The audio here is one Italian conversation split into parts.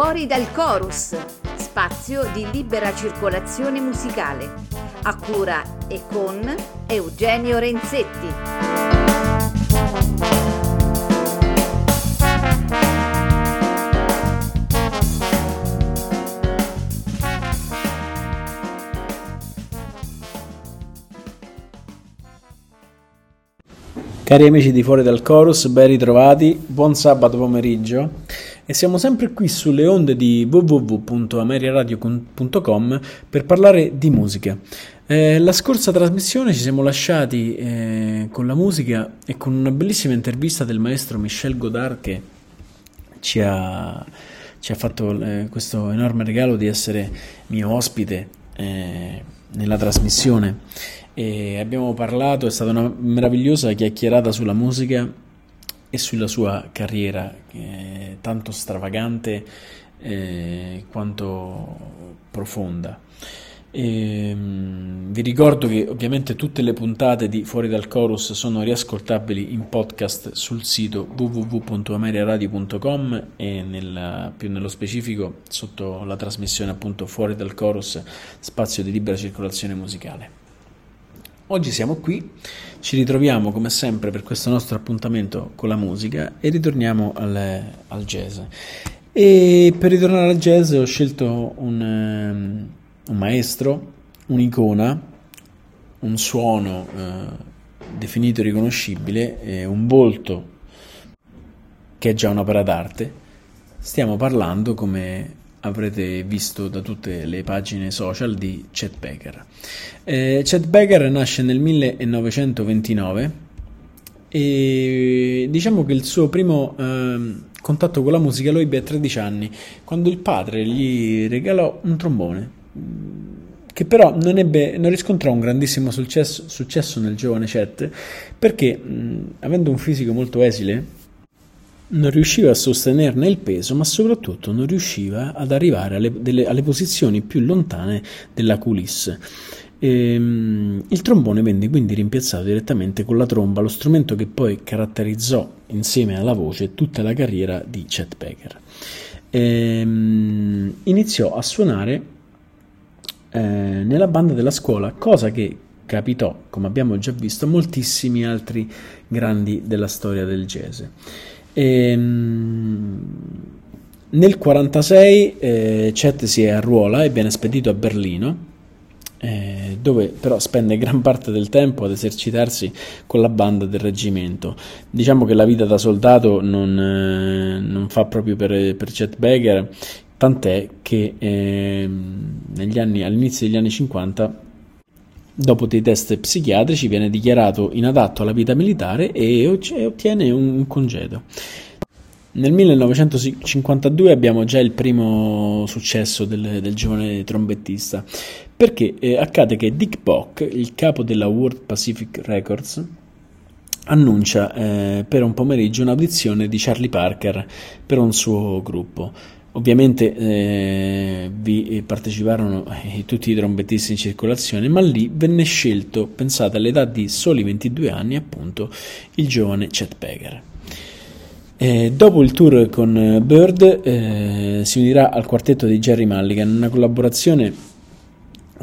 Fuori dal Chorus, spazio di libera circolazione musicale, a cura e con Eugenio Renzetti. Cari amici di Fuori dal Chorus, ben ritrovati, buon sabato pomeriggio e siamo sempre qui sulle onde di www.ameriaradio.com per parlare di musica. La scorsa trasmissione ci siamo lasciati con la musica e con una bellissima intervista del maestro Michel Godard, che ci ha fatto questo enorme regalo di essere mio ospite nella trasmissione. E abbiamo parlato, è stata una meravigliosa chiacchierata sulla musica e sulla sua carriera, tanto stravagante quanto profonda. Vi ricordo che ovviamente tutte le puntate di Fuori dal Chorus sono riascoltabili in podcast sul sito www.ameriaradio.com e più nello specifico sotto la trasmissione, appunto, Fuori dal Chorus, spazio di libera circolazione musicale. Oggi siamo qui, ci ritroviamo come sempre per questo nostro appuntamento con la musica e ritorniamo al jazz. E per ritornare al jazz ho scelto un maestro, un'icona, un suono definito riconoscibile, un volto che è già un'opera d'arte. Stiamo parlando, come avrete visto da tutte le pagine social, di Chet Baker. Chet Baker nasce nel 1929 e diciamo che il suo primo contatto con la musica lo ebbe a 13 anni, quando il padre gli regalò un trombone, che però non riscontrò un grandissimo successo nel giovane Chet, perché avendo un fisico molto esile non riusciva a sostenerne il peso, ma soprattutto non riusciva ad arrivare alle posizioni più lontane della coulisse. Il trombone venne quindi rimpiazzato direttamente con la tromba, lo strumento che poi caratterizzò, insieme alla voce, tutta la carriera di Chet Baker. Iniziò a suonare nella banda della scuola, cosa che capitò, come abbiamo già visto, a moltissimi altri grandi della storia del jazz. Nel 1946 Chet si arruola e viene spedito a Berlino, dove però spende gran parte del tempo ad esercitarsi con la banda del reggimento. Diciamo che la vita da soldato non fa proprio per Chet Baker, tant'è che all'inizio degli anni 50, dopo dei test psichiatrici, viene dichiarato inadatto alla vita militare e ottiene un congedo. Nel 1952 abbiamo già il primo successo del giovane trombettista, perché accade che Dick Bock, il capo della World Pacific Records, annuncia per un pomeriggio un'audizione di Charlie Parker per un suo gruppo. Ovviamente vi parteciparono tutti i trombettisti in circolazione, ma lì venne scelto, pensate, all'età di soli 22 anni, appunto, il giovane Chet Baker. Dopo il tour con Bird si unirà al quartetto di Gerry Mulligan, una collaborazione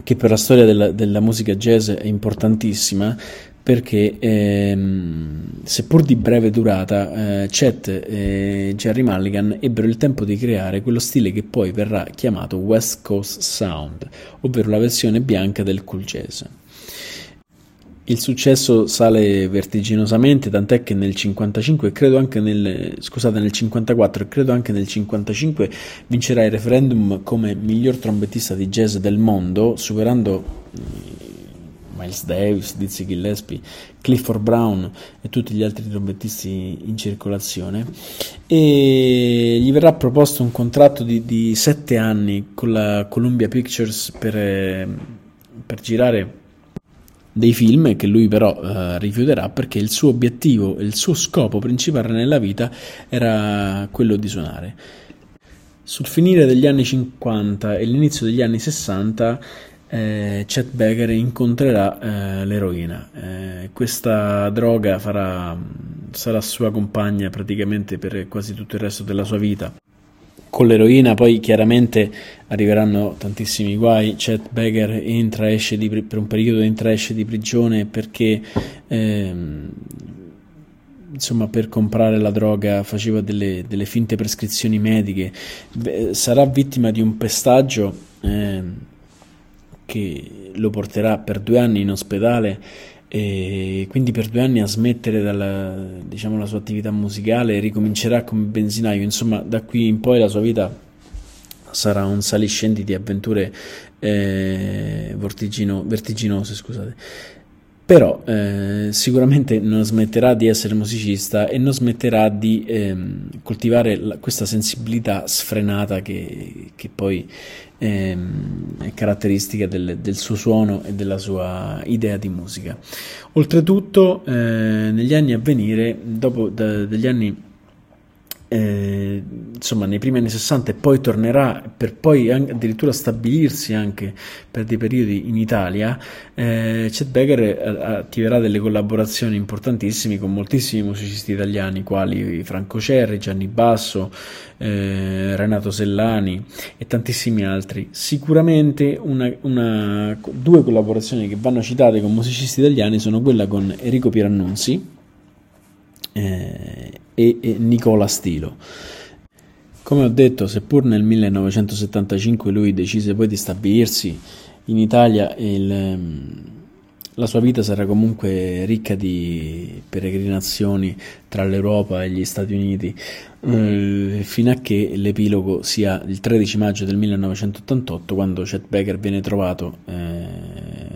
che per la storia della musica jazz è importantissima, perché seppur di breve durata, Chet e Gerry Mulligan ebbero il tempo di creare quello stile che poi verrà chiamato West Coast Sound, ovvero la versione bianca del cool jazz. Il successo sale vertiginosamente, tant'è che nel 54 e credo anche nel 55 vincerà il referendum come miglior trombettista di jazz del mondo, superando Miles Davis, Dizzy Gillespie, Clifford Brown e tutti gli altri trombettisti in circolazione, e gli verrà proposto un contratto di 7 anni con la Columbia Pictures per girare dei film, che lui però rifiuterà, perché il suo obiettivo e il suo scopo principale nella vita era quello di suonare. Sul finire degli anni 50 e l'inizio degli anni 60 Chet Baker incontrerà l'eroina. Questa droga sarà sua compagna praticamente per quasi tutto il resto della sua vita, con l'eroina, poi chiaramente arriveranno tantissimi guai. Chet Baker per un periodo entra-esce di prigione perché per comprare la droga faceva delle finte prescrizioni mediche. Sarà vittima di un pestaggio che lo porterà per 2 anni in ospedale, e quindi per 2 anni a smettere la sua attività musicale. Ricomincerà come benzinaio. Insomma, da qui in poi la sua vita sarà un saliscendi di avventure vertiginose, scusate. Però sicuramente non smetterà di essere musicista e non smetterà di coltivare questa sensibilità sfrenata che poi è caratteristica del suo suono e della sua idea di musica. Oltretutto negli anni a venire, nei primi anni 60, e poi tornerà per poi addirittura stabilirsi anche per dei periodi in Italia, Chet Baker attiverà delle collaborazioni importantissime con moltissimi musicisti italiani quali Franco Cerri, Gianni Basso, Renato Sellani e tantissimi altri. Sicuramente due collaborazioni che vanno citate con musicisti italiani sono quella con Enrico Pieranunzi e Nicola Stilo. Come ho detto, seppur nel 1975 lui decise poi di stabilirsi in Italia, la sua vita sarà comunque ricca di peregrinazioni tra l'Europa e gli Stati Uniti, fino a che l'epilogo sia il 13 maggio del 1988, quando Chet Baker viene trovato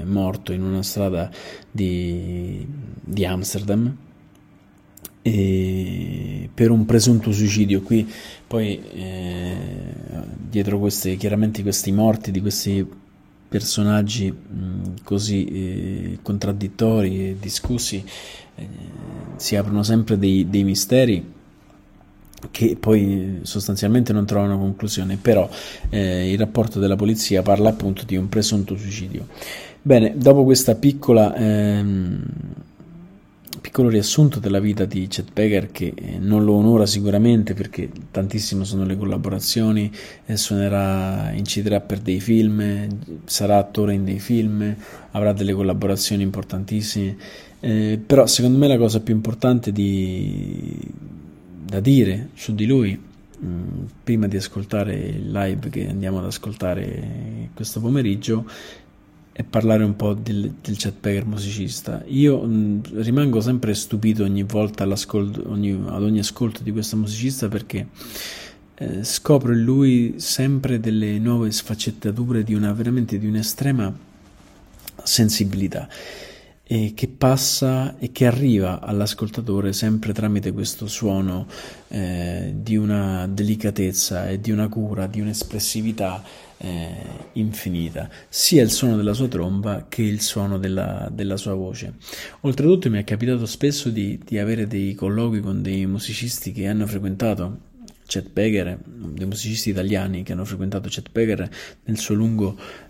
morto in una strada di Amsterdam, e per un presunto suicidio. Qui poi dietro questi morti di questi personaggi così contraddittori e discussi si aprono sempre dei misteri che poi sostanzialmente non trovano conclusione, però il rapporto della polizia parla appunto di un presunto suicidio. Bene, dopo questa piccolo riassunto della vita di Chet Baker, che non lo onora sicuramente perché tantissime sono le collaborazioni, inciderà per dei film, sarà attore in dei film, avrà delle collaborazioni importantissime, però secondo me la cosa più importante da dire su di lui, prima di ascoltare il live che andiamo ad ascoltare questo pomeriggio, e parlare un po' del Chet Baker musicista. Io rimango sempre stupito ogni volta ad ogni ascolto di questo musicista, perché scopro in lui sempre delle nuove sfaccettature di un'estrema sensibilità, che passa e che arriva all'ascoltatore sempre tramite questo suono di una delicatezza e di una cura, di un'espressività infinita, sia il suono della sua tromba che il suono della sua voce. Oltretutto mi è capitato spesso di avere dei colloqui con dei musicisti che hanno frequentato Chet Baker, dei musicisti italiani che hanno frequentato Chet Baker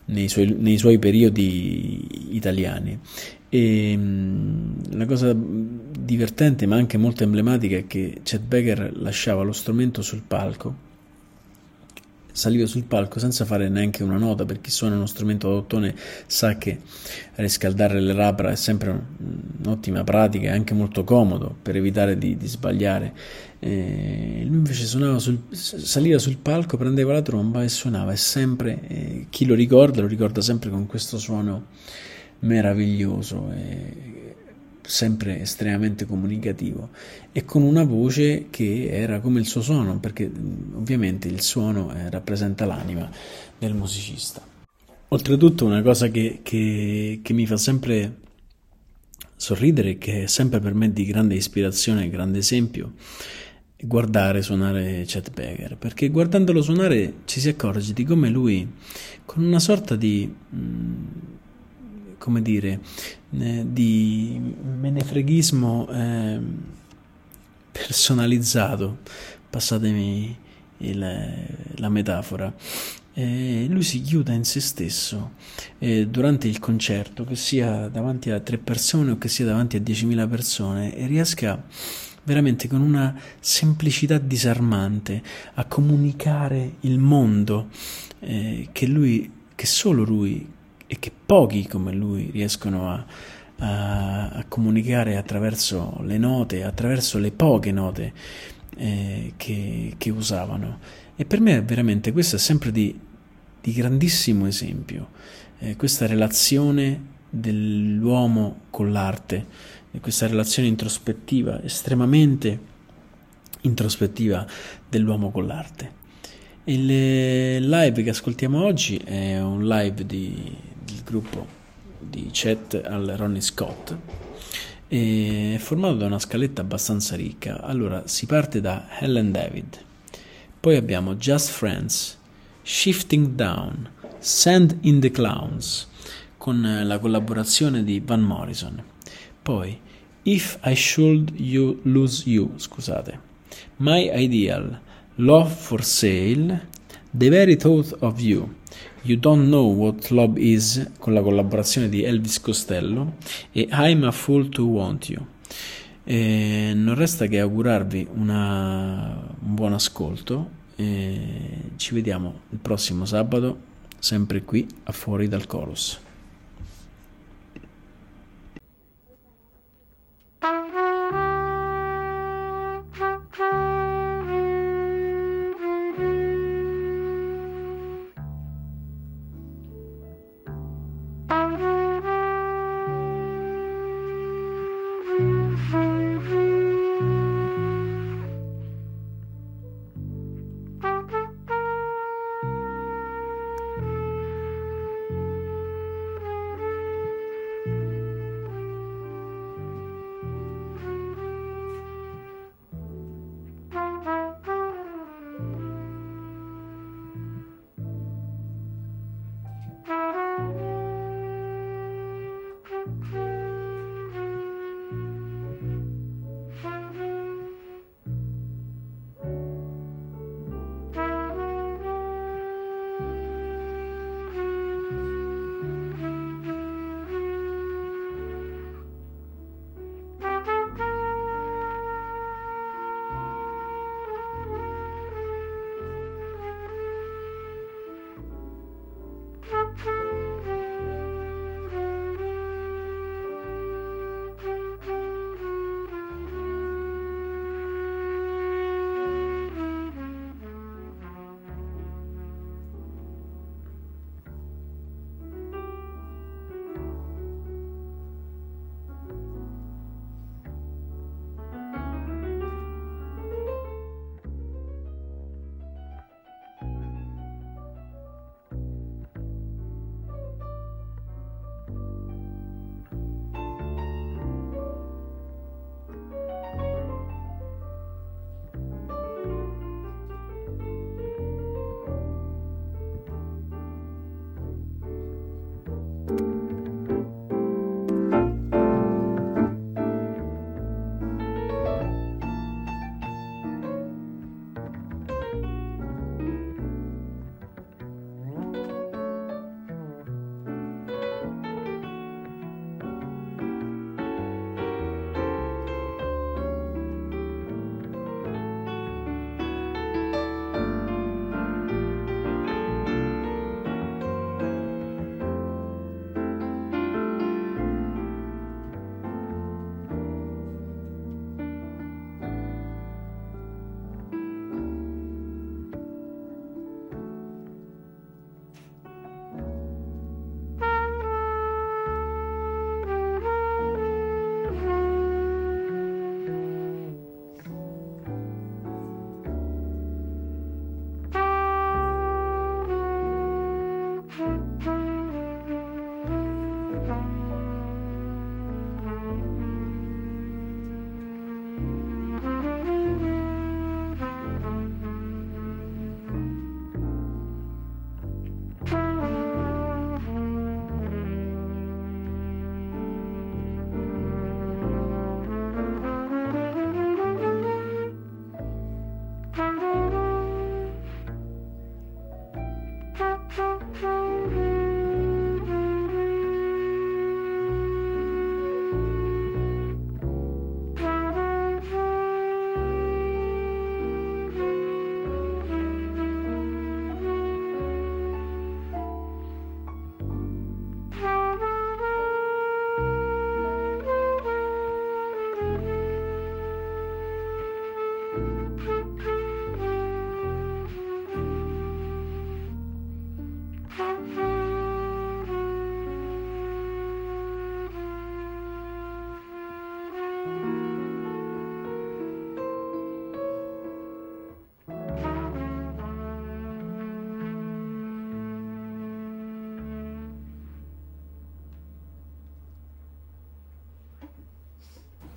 nei suoi periodi italiani. E la cosa divertente ma anche molto emblematica è che Chet Baker lasciava lo strumento sul palco, saliva sul palco senza fare neanche una nota. Per chi suona uno strumento ad ottone sa che riscaldare le labbra è sempre un'ottima pratica, è anche molto comodo per evitare di sbagliare. Lui invece saliva sul palco, prendeva la tromba e suonava, e sempre chi lo ricorda sempre con questo suono meraviglioso e sempre estremamente comunicativo, e con una voce che era come il suo suono, perché ovviamente il suono rappresenta l'anima del musicista. Oltretutto una cosa che mi fa sempre sorridere, che è sempre per me di grande ispirazione, grande esempio, è guardare suonare Chet Baker, perché guardandolo suonare ci si accorge di come lui, con una sorta di di menefreghismo personalizzato, passatemi la metafora, lui si chiuda in se stesso durante il concerto, che sia davanti a 3 persone o che sia davanti a 10.000 persone, e riesca veramente con una semplicità disarmante a comunicare il mondo che solo lui e che pochi come lui riescono a comunicare attraverso le note, attraverso le poche note che usavano. E per me veramente questo è sempre di grandissimo esempio, questa relazione dell'uomo con l'arte, questa relazione introspettiva, estremamente introspettiva dell'uomo con l'arte. Il live che ascoltiamo oggi è un live del gruppo di Chet al Ronnie Scott, è formato da una scaletta abbastanza ricca. Allora si parte da Hell and David, poi abbiamo Just Friends, Shifting Down, Send in the Clowns con la collaborazione di Van Morrison, poi If I Should You Lose You, scusate, My Ideal, Love for Sale, The Very Thought of You, You Don't Know What Love Is con la collaborazione di Elvis Costello e I'm a Fool to Want You. E non resta che augurarvi un buon ascolto e ci vediamo il prossimo sabato sempre qui a Fuori dal Chorus.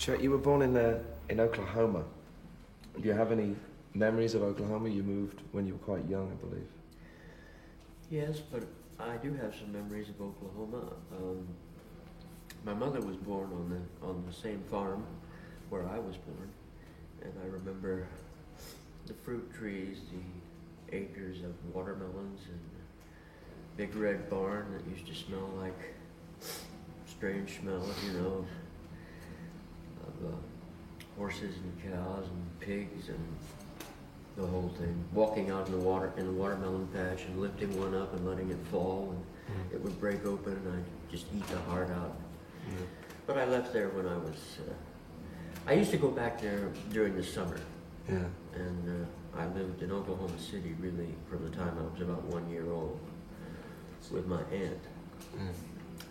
Chet, you were born in Oklahoma. Do you have any memories of Oklahoma? You moved when you were quite young, I believe. Yes, but I do have some memories of Oklahoma. My mother was born on the same farm where I was born, and I remember the fruit trees, the acres of watermelons, and the big red barn that used to smell like strange smell, you know, of horses and cows and pigs and the whole thing. Walking out in the water, in a watermelon patch, and lifting one up and letting it fall, and it would break open, and I'd just eat the heart out. Mm-hmm. But I left there when I was. I used to go back there during the summer. Yeah. And I lived in Oklahoma City really from the time I was about 1 year old with my aunt. Mm.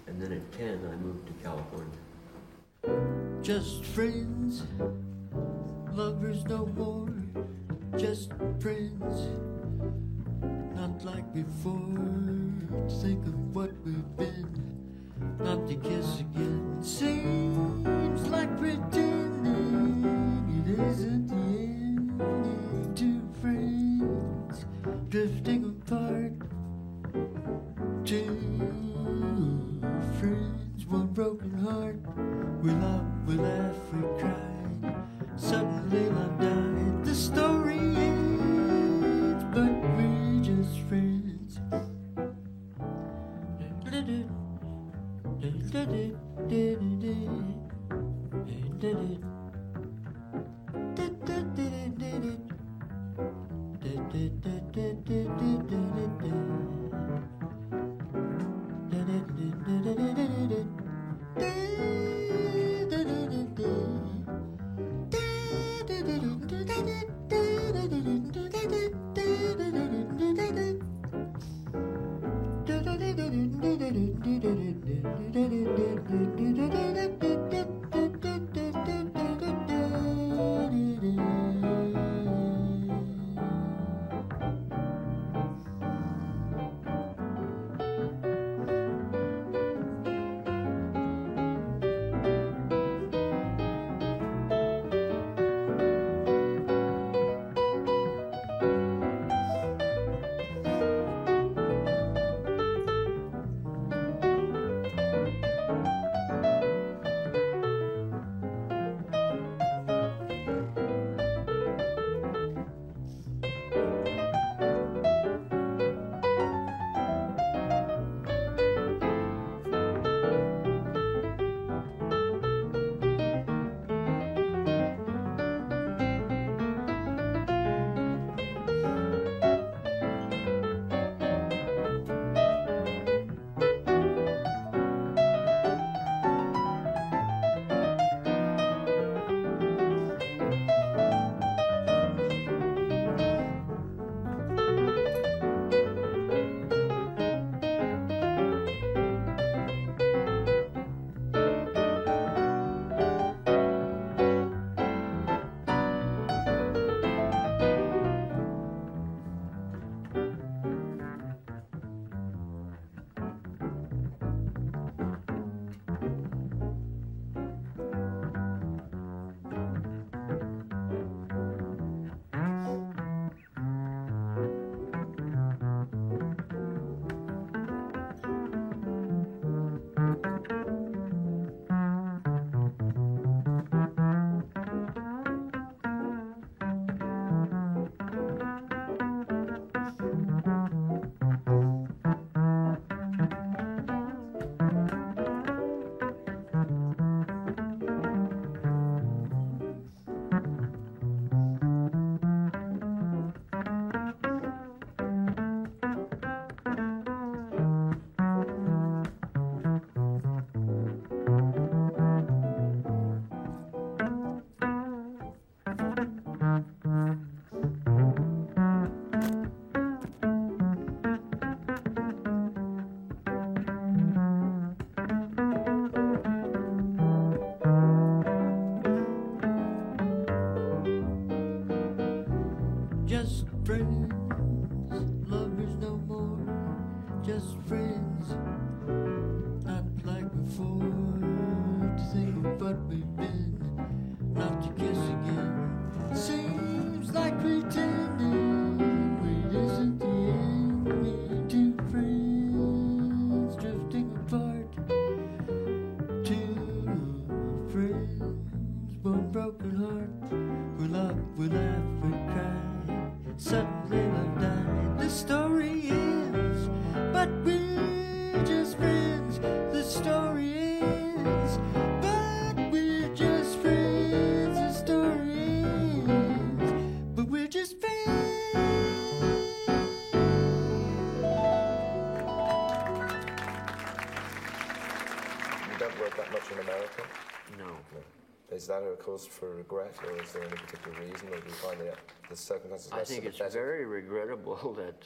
And then at 10, I moved to California. Just friends, lovers no more. Just friends, not like before. Think of what we've been, not to kiss again. Seems like pretending it isn't the end. Two friends drifting apart. Two friends, one broken heart. We love, we laugh, we cry. Suddenly love died. The story ends, but we're just friends. Not like before, to think of what we've been, don't work that much in America? No. Is that a cause for regret, or is there any particular reason, or do you find the circumstances less sympathetic? I think it's very regrettable that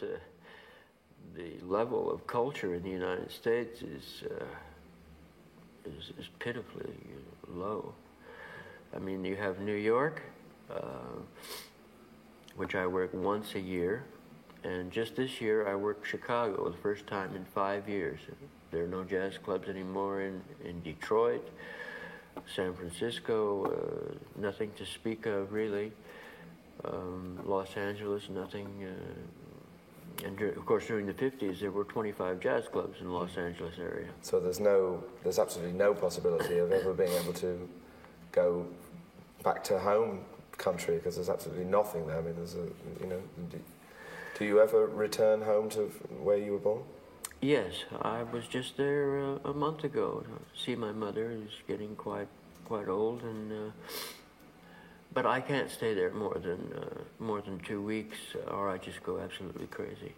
the level of culture in the United States is pitifully low. I mean, you have New York, which I work once a year, and just this year I worked Chicago the first time in 5 years. There are no jazz clubs anymore in Detroit. San Francisco, nothing to speak of, really. Los Angeles, nothing. And of course, during the 50s, there were 25 jazz clubs in the Los Angeles area. So there's absolutely no possibility of ever being able to go back to home country, because there's absolutely nothing there. I mean, do you ever return home to where you were born? Yes, I was just there a month ago to see my mother, who's getting quite old, and but I can't stay there more than 2 weeks, or I just go absolutely crazy.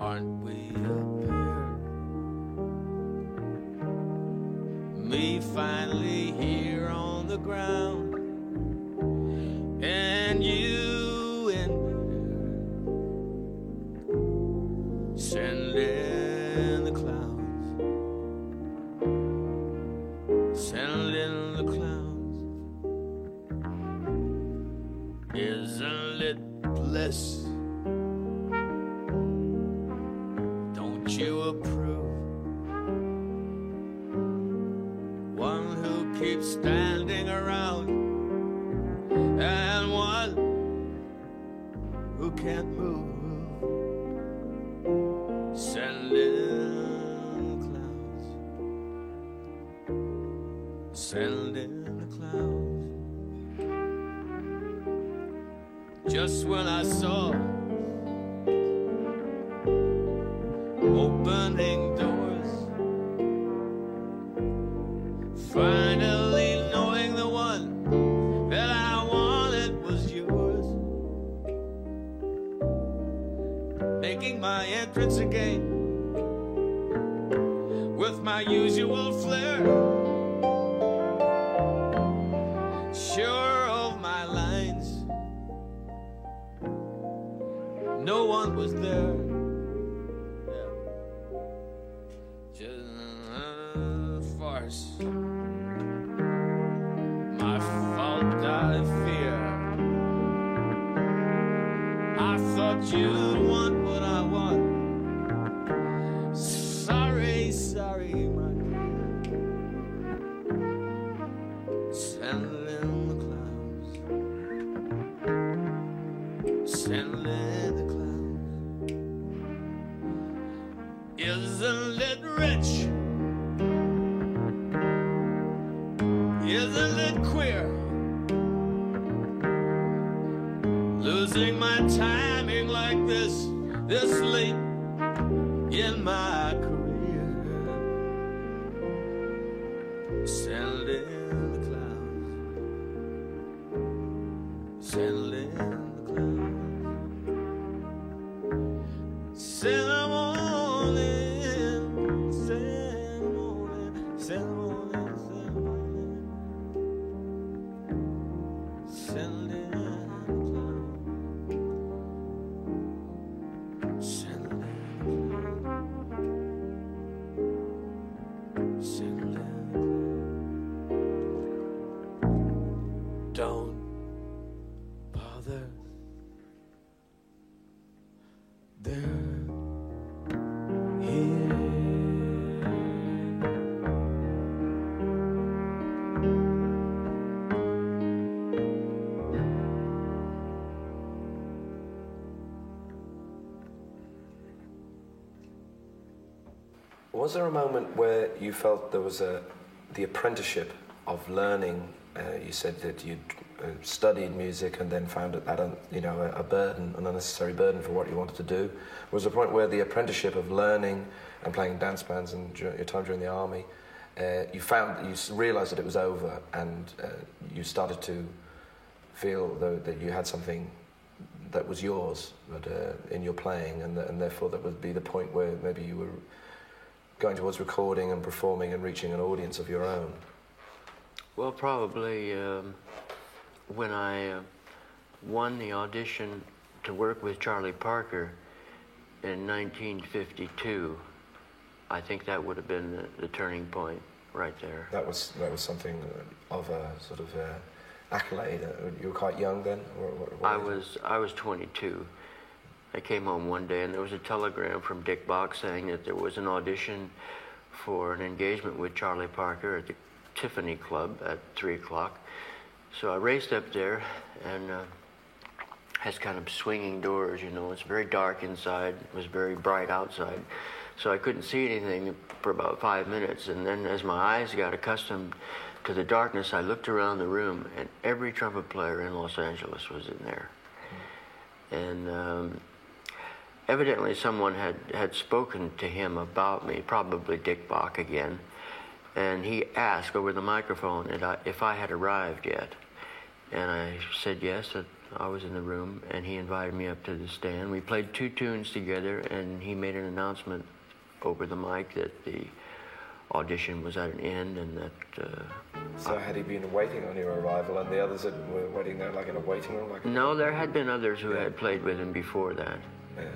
aren't we a pair? Me finally here on the ground, and you in there, sending the clouds, sending the clouds. Isn't it bliss? Standing around, and one who can't move, sending the clouds. Just when I saw opening doors, finally. My entrance again with my usual flair, sure of my lines. No one was there. Just a farce. My fault, I fear. I thought you'd want. Was there a moment where you felt there was the apprenticeship of learning? You said that you'd studied music and then found that you know, a burden, an unnecessary burden for what you wanted to do. Was there a point where the apprenticeship of learning and playing dance bands and your time during the army, you realised that it was over and you started to feel that you had something that was yours in your playing, and therefore that would be the point where maybe you were going towards recording and performing and reaching an audience of your own? Well, probably when I won the audition to work with Charlie Parker in 1952, I think that would have been the turning point right there. That was something of a sort of accolade. You were quite young then? I was 22. I came home one day and there was a telegram from Dick Bock saying that there was an audition for an engagement with Charlie Parker at the Tiffany Club at 3:00. So I raced up there and has kind of swinging doors, you know. It's very dark inside. It was very bright outside. So I couldn't see anything for about 5 minutes. And then as my eyes got accustomed to the darkness, I looked around the room and every trumpet player in Los Angeles was in there. And evidently someone had spoken to him about me, probably Dick Bock again, and he asked over the microphone if I had arrived yet. And I said yes, that I was in the room, and he invited me up to the stand. We played two tunes together, and he made an announcement over the mic that the audition was at an end, and that... So had he been waiting on your arrival, and the others that were waiting there, like in a waiting room? Like no, there had been others who had played with him before that. Yeah.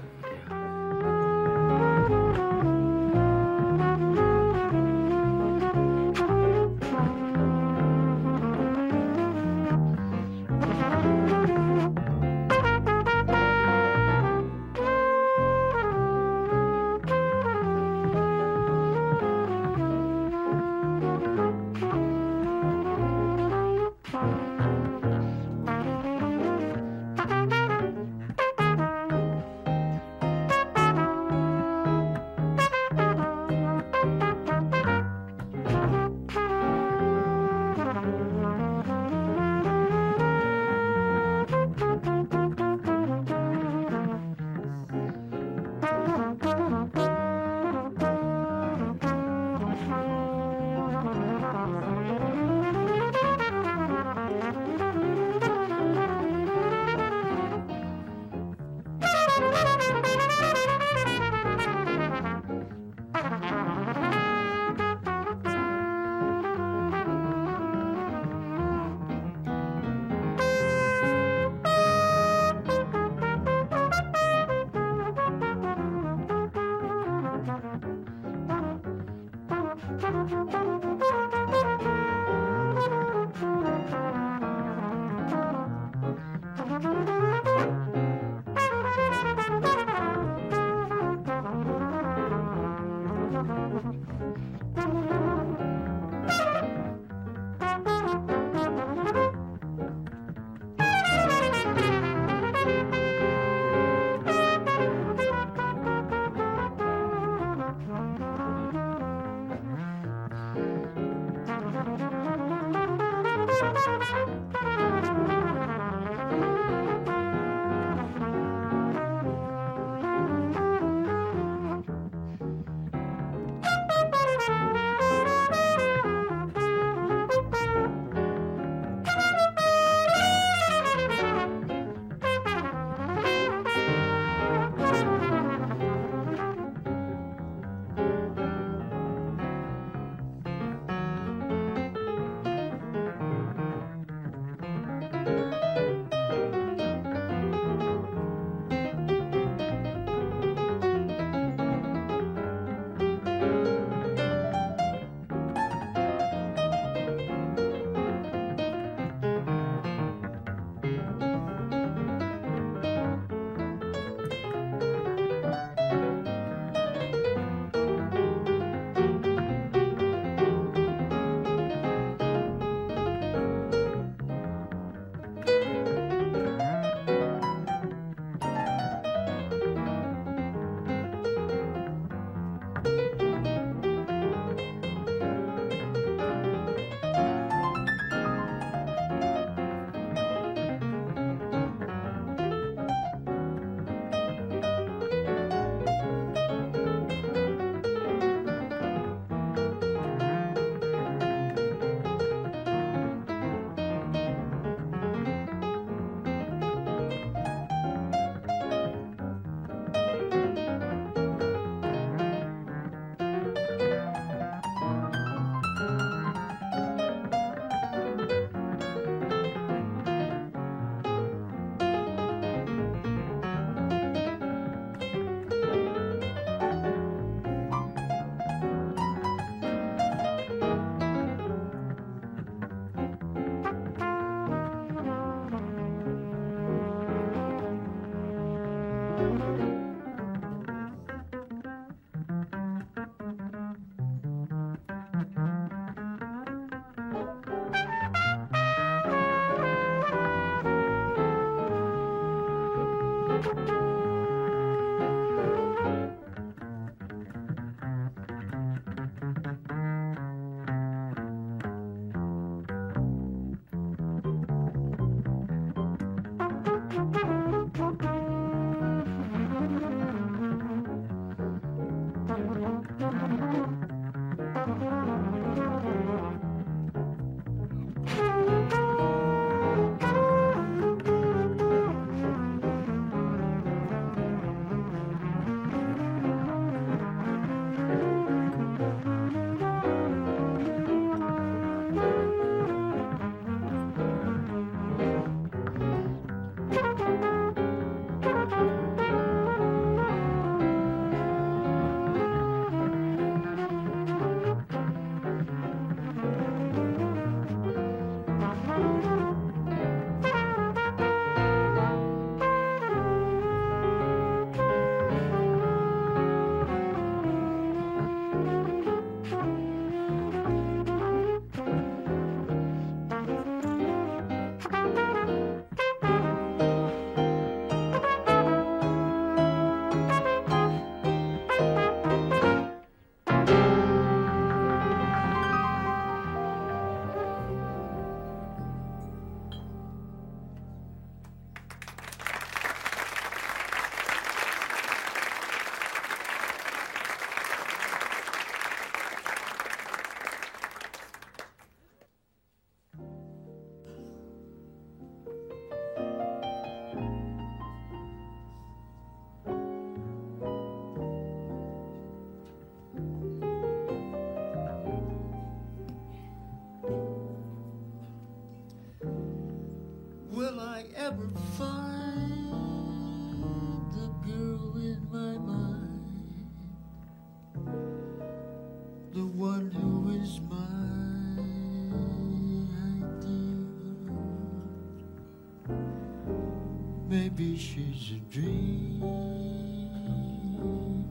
maybe she's a dream,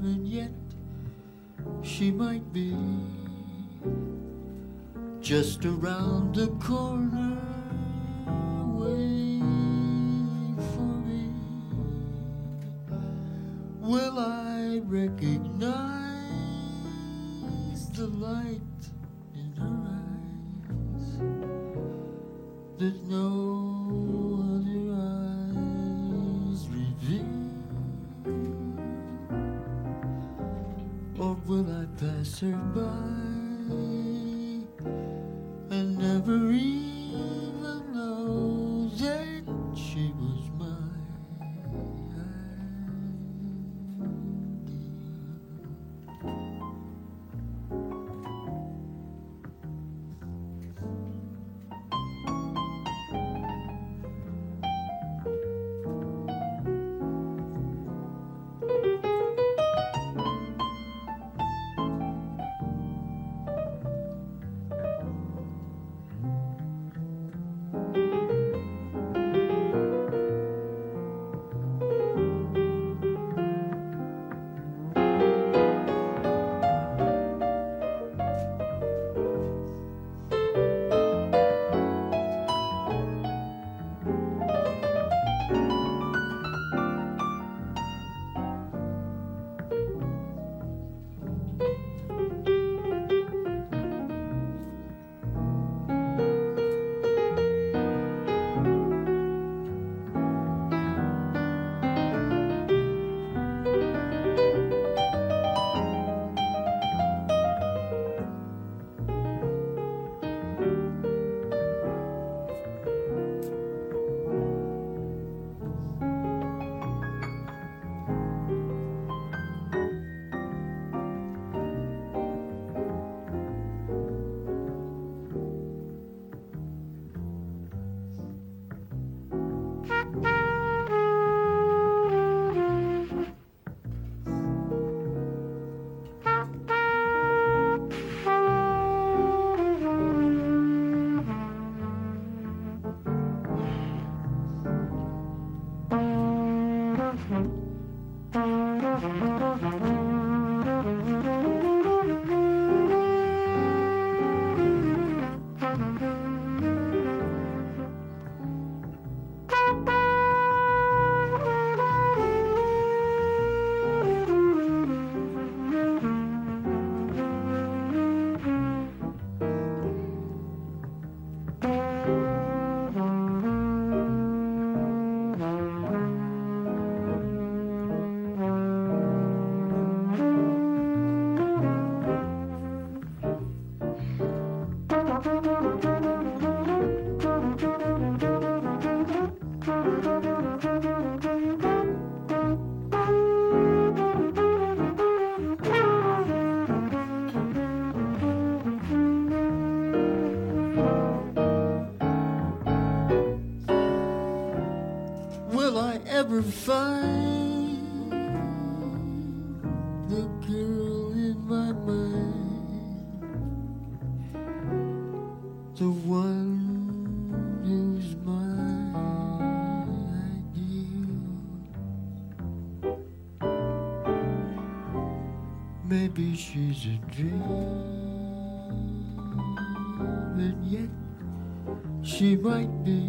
and yet she might be just around the corner waiting for me. Will I recognize the light in her eyes that no other eyes reveal? Or will I pass her by? Never even know that she was find the girl in my mind, the one who's my ideal. Maybe she's a dream, and yet she might be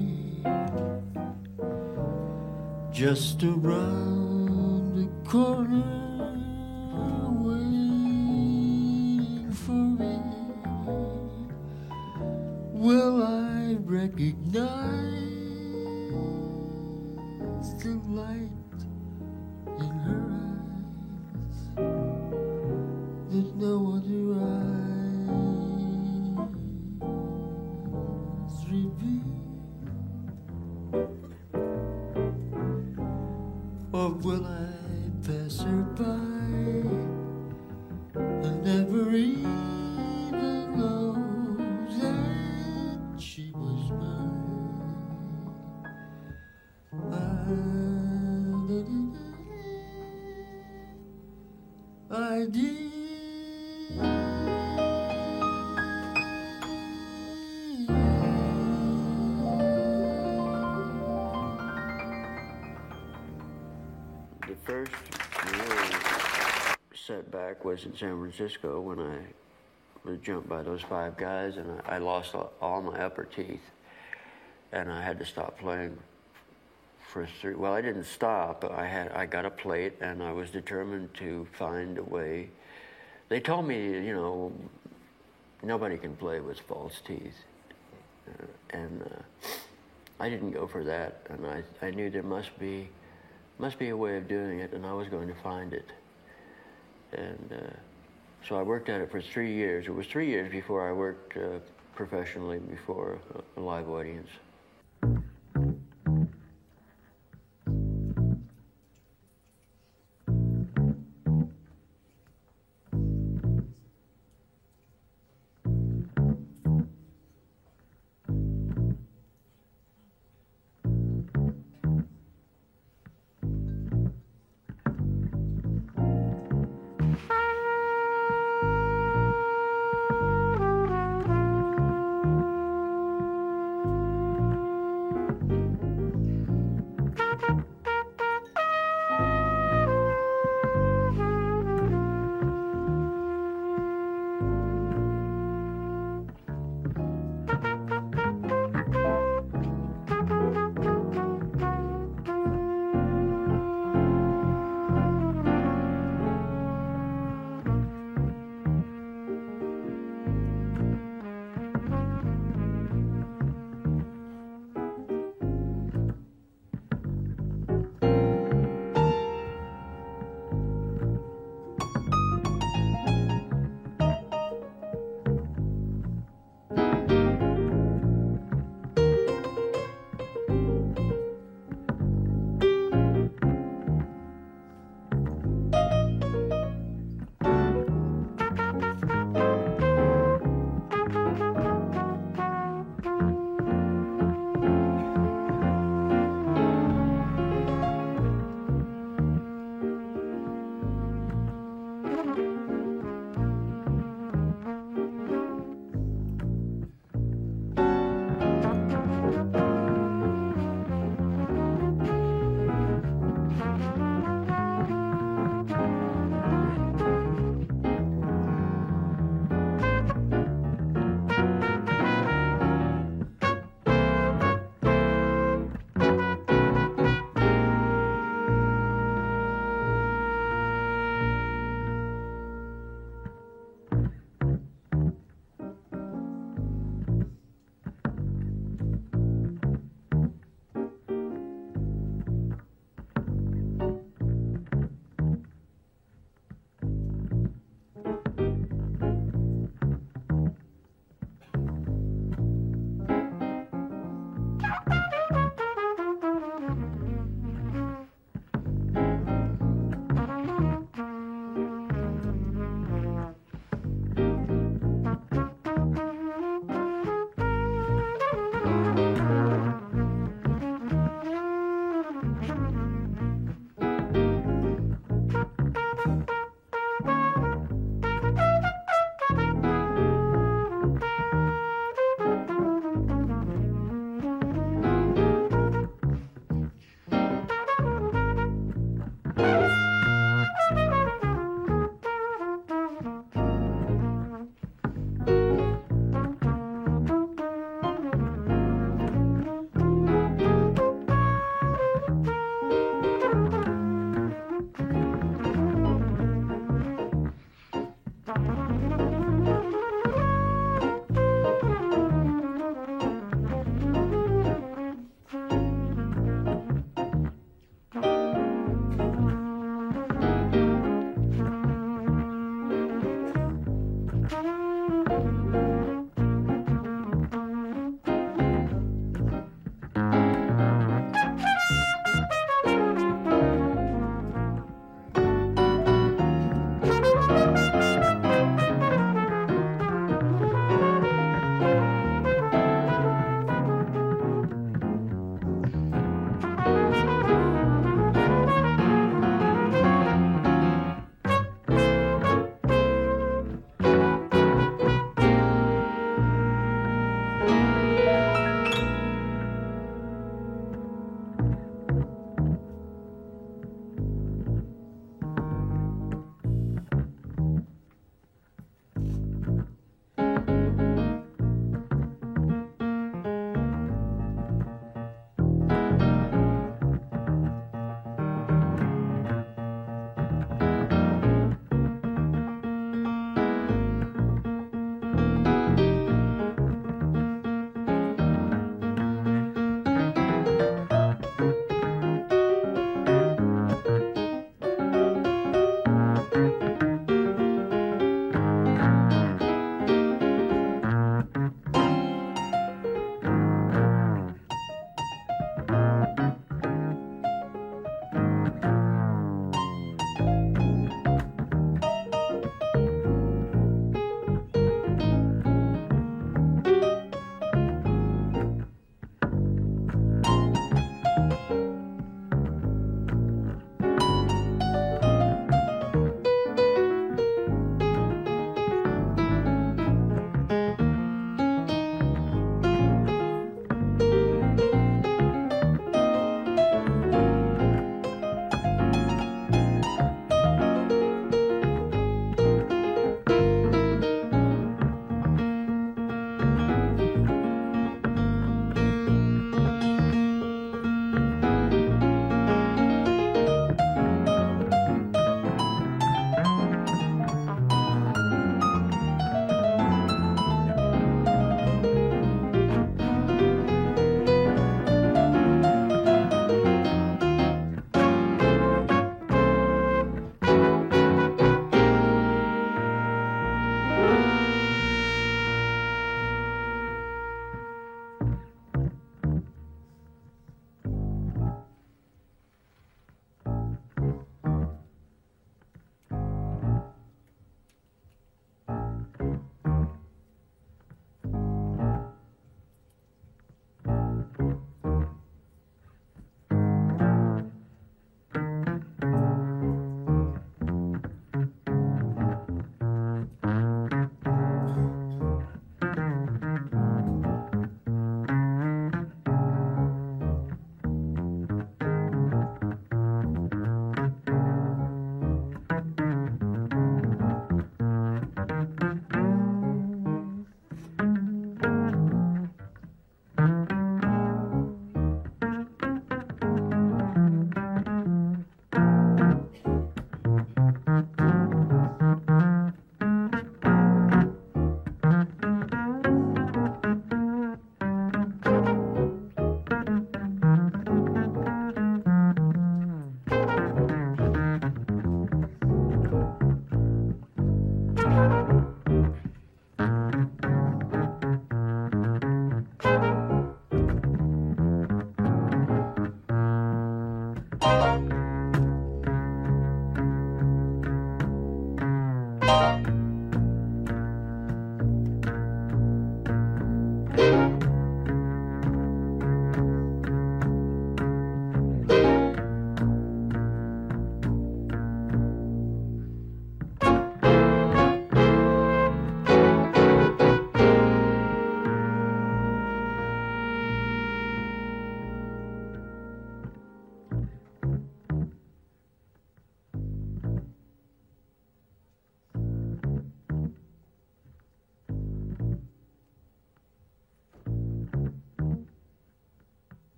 just around the corner waiting for me. Will I recognize the light in her eyes that no other eyes reveal? Or will I pass her by and never even know that she was mine? I did. setback was in San Francisco when I was jumped by those five guys, and I lost all my upper teeth, and I had to stop playing for three. Well, I didn't stop, but I got a plate, and I was determined to find a way. They told me, you know, nobody can play with false teeth, and I didn't go for that, and I knew there must be a way of doing it, and I was going to find it. And so I worked at it for 3 years. It was 3 years before I worked professionally before a live audience.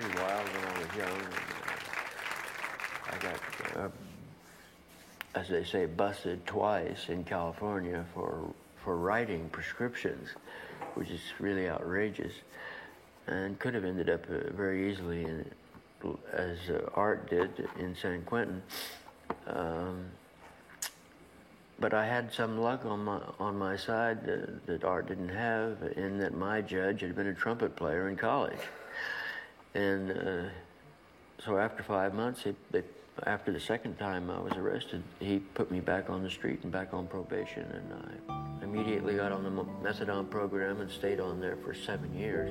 pretty wild when I was young. I got, as they say, busted twice in California for writing prescriptions, which is really outrageous, and could have ended up very easily, as Art did in San Quentin. But I had some luck on my side that Art didn't have, in that my judge had been a trumpet player in college. And so after 5 months, after the second time I was arrested, he put me back on the street and back on probation, and I immediately got on the methadone program and stayed on there for 7 years.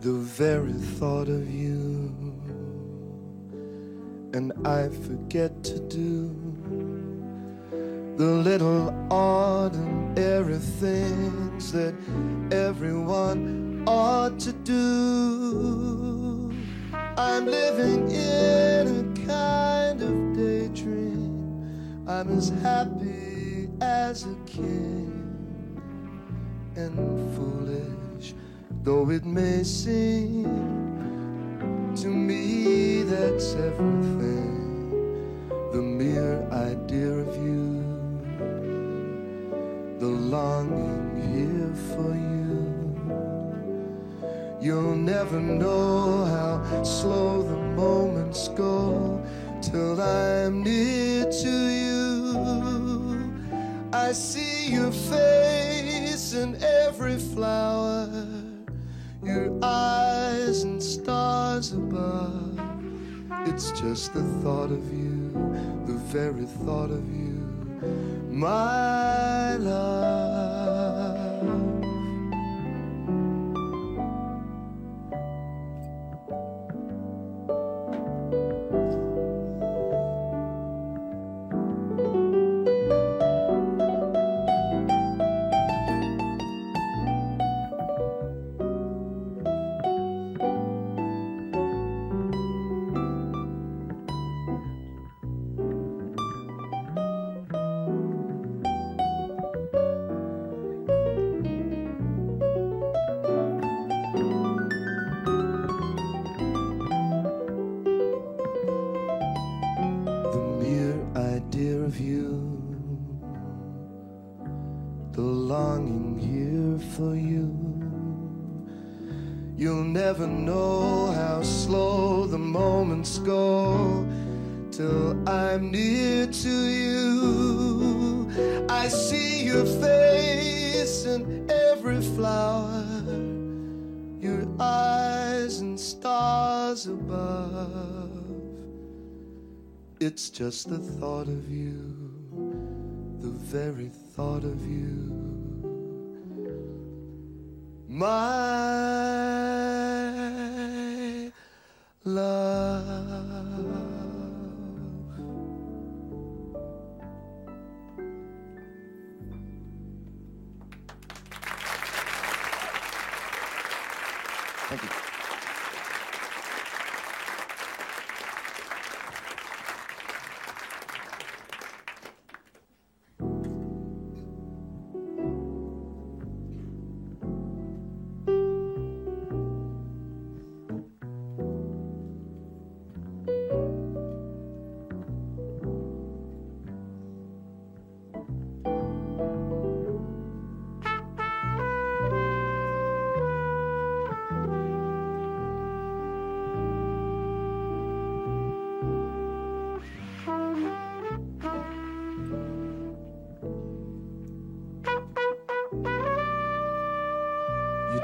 The very thought of you, and I forget to do the little ordinary things that everyone ought to do. I'm living in a kind of daydream. I'm as happy as a king, and foolish though it may seem to me, that's everything. The mere idea of you, the longing here for you. You'll never know how slow the moments go till I'm near to you. I see your face in every flower, your eyes and stars above. It's just the thought of you, the very thought of you, my love. It's just the thought of you, the very thought of you, my love. Thank you. You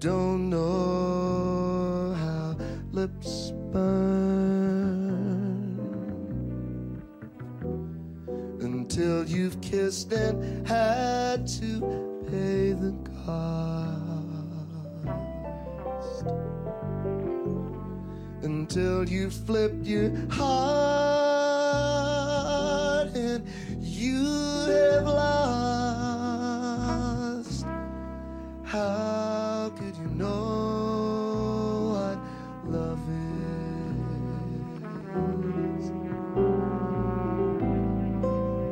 don't know how lips burn. till you've kissed and had to pay the cost, until you flipped your heart and you have lost. How could you know what love is?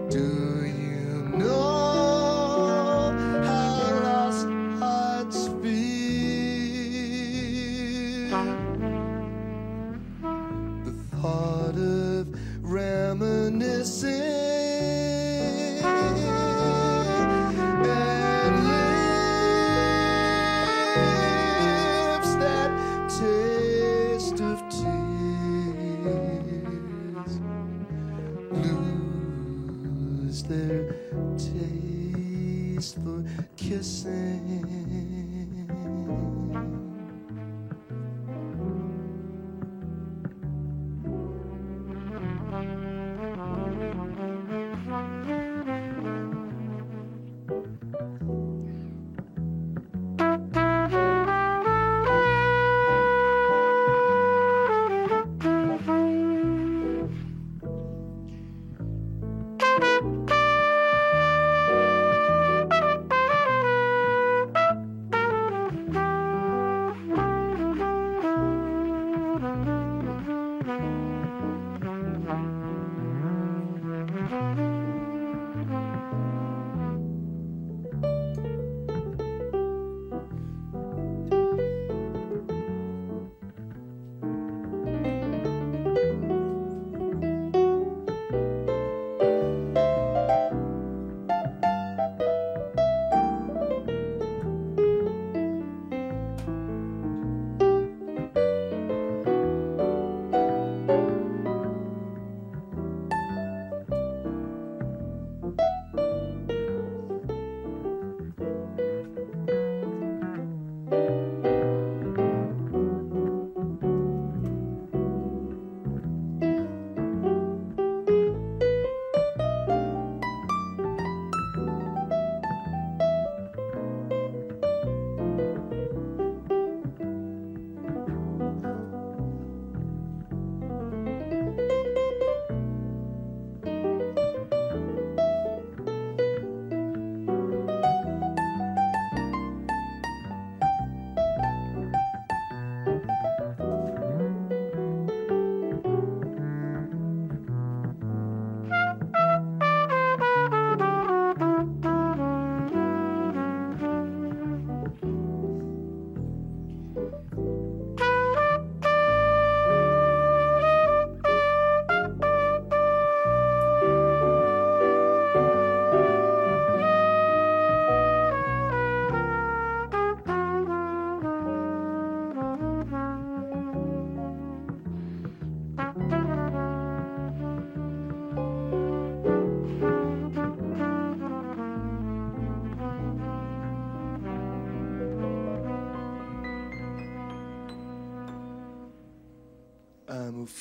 Do you know how lost hearts feel? The thought of reminiscing.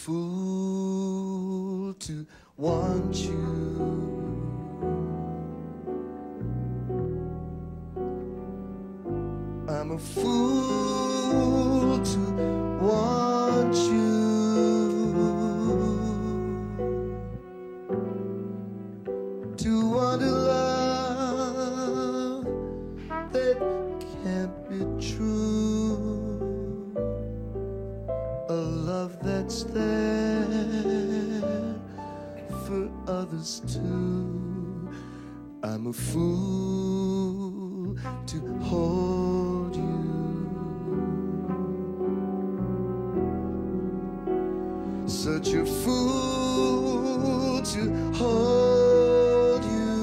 Fool to want you, I'm a fool to want you, to want a love that can't be true, a love that's there for others too. I'm a fool to hold you, such a fool to hold you,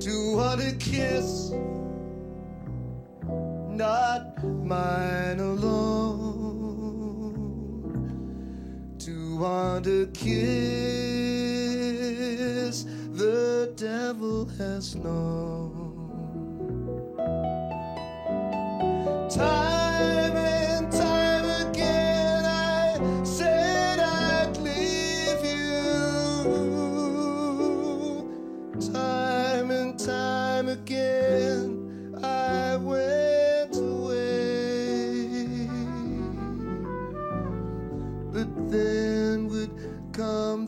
to want a kiss not mine alone, to want to kiss the devil has known. Time and time again I say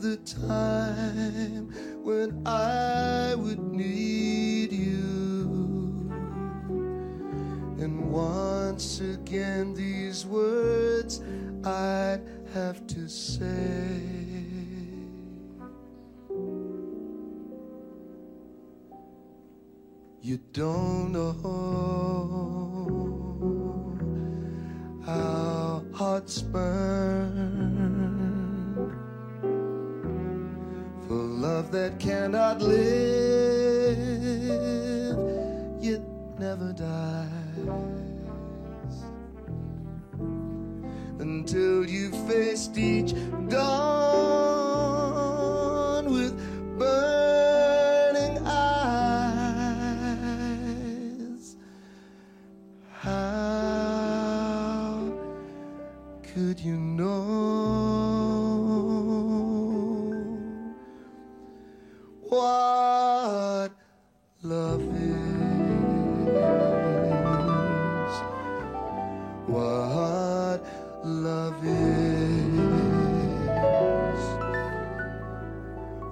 the time when I would need you. And once again these words I'd have to say. You don't know how hearts burn for love that cannot live, yet never dies. Until you faced each dawn with burning eyes. How could you know what love is? What love is?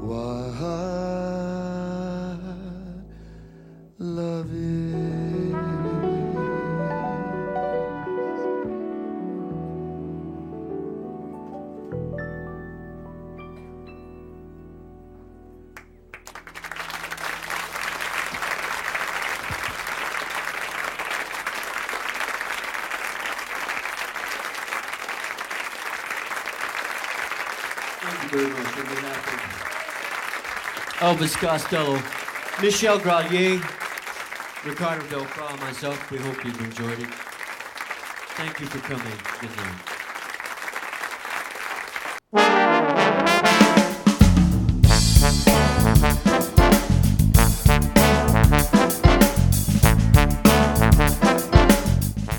What love is? Elvis Costello, Michel Godard, Riccardo Del Fra, myself. We hope you've enjoyed it. Thank you for coming. Good night.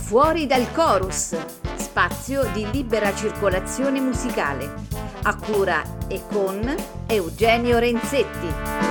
Fuori dal Chorus, spazio di libera circolazione musicale, a cura e con Eugenio Renzetti.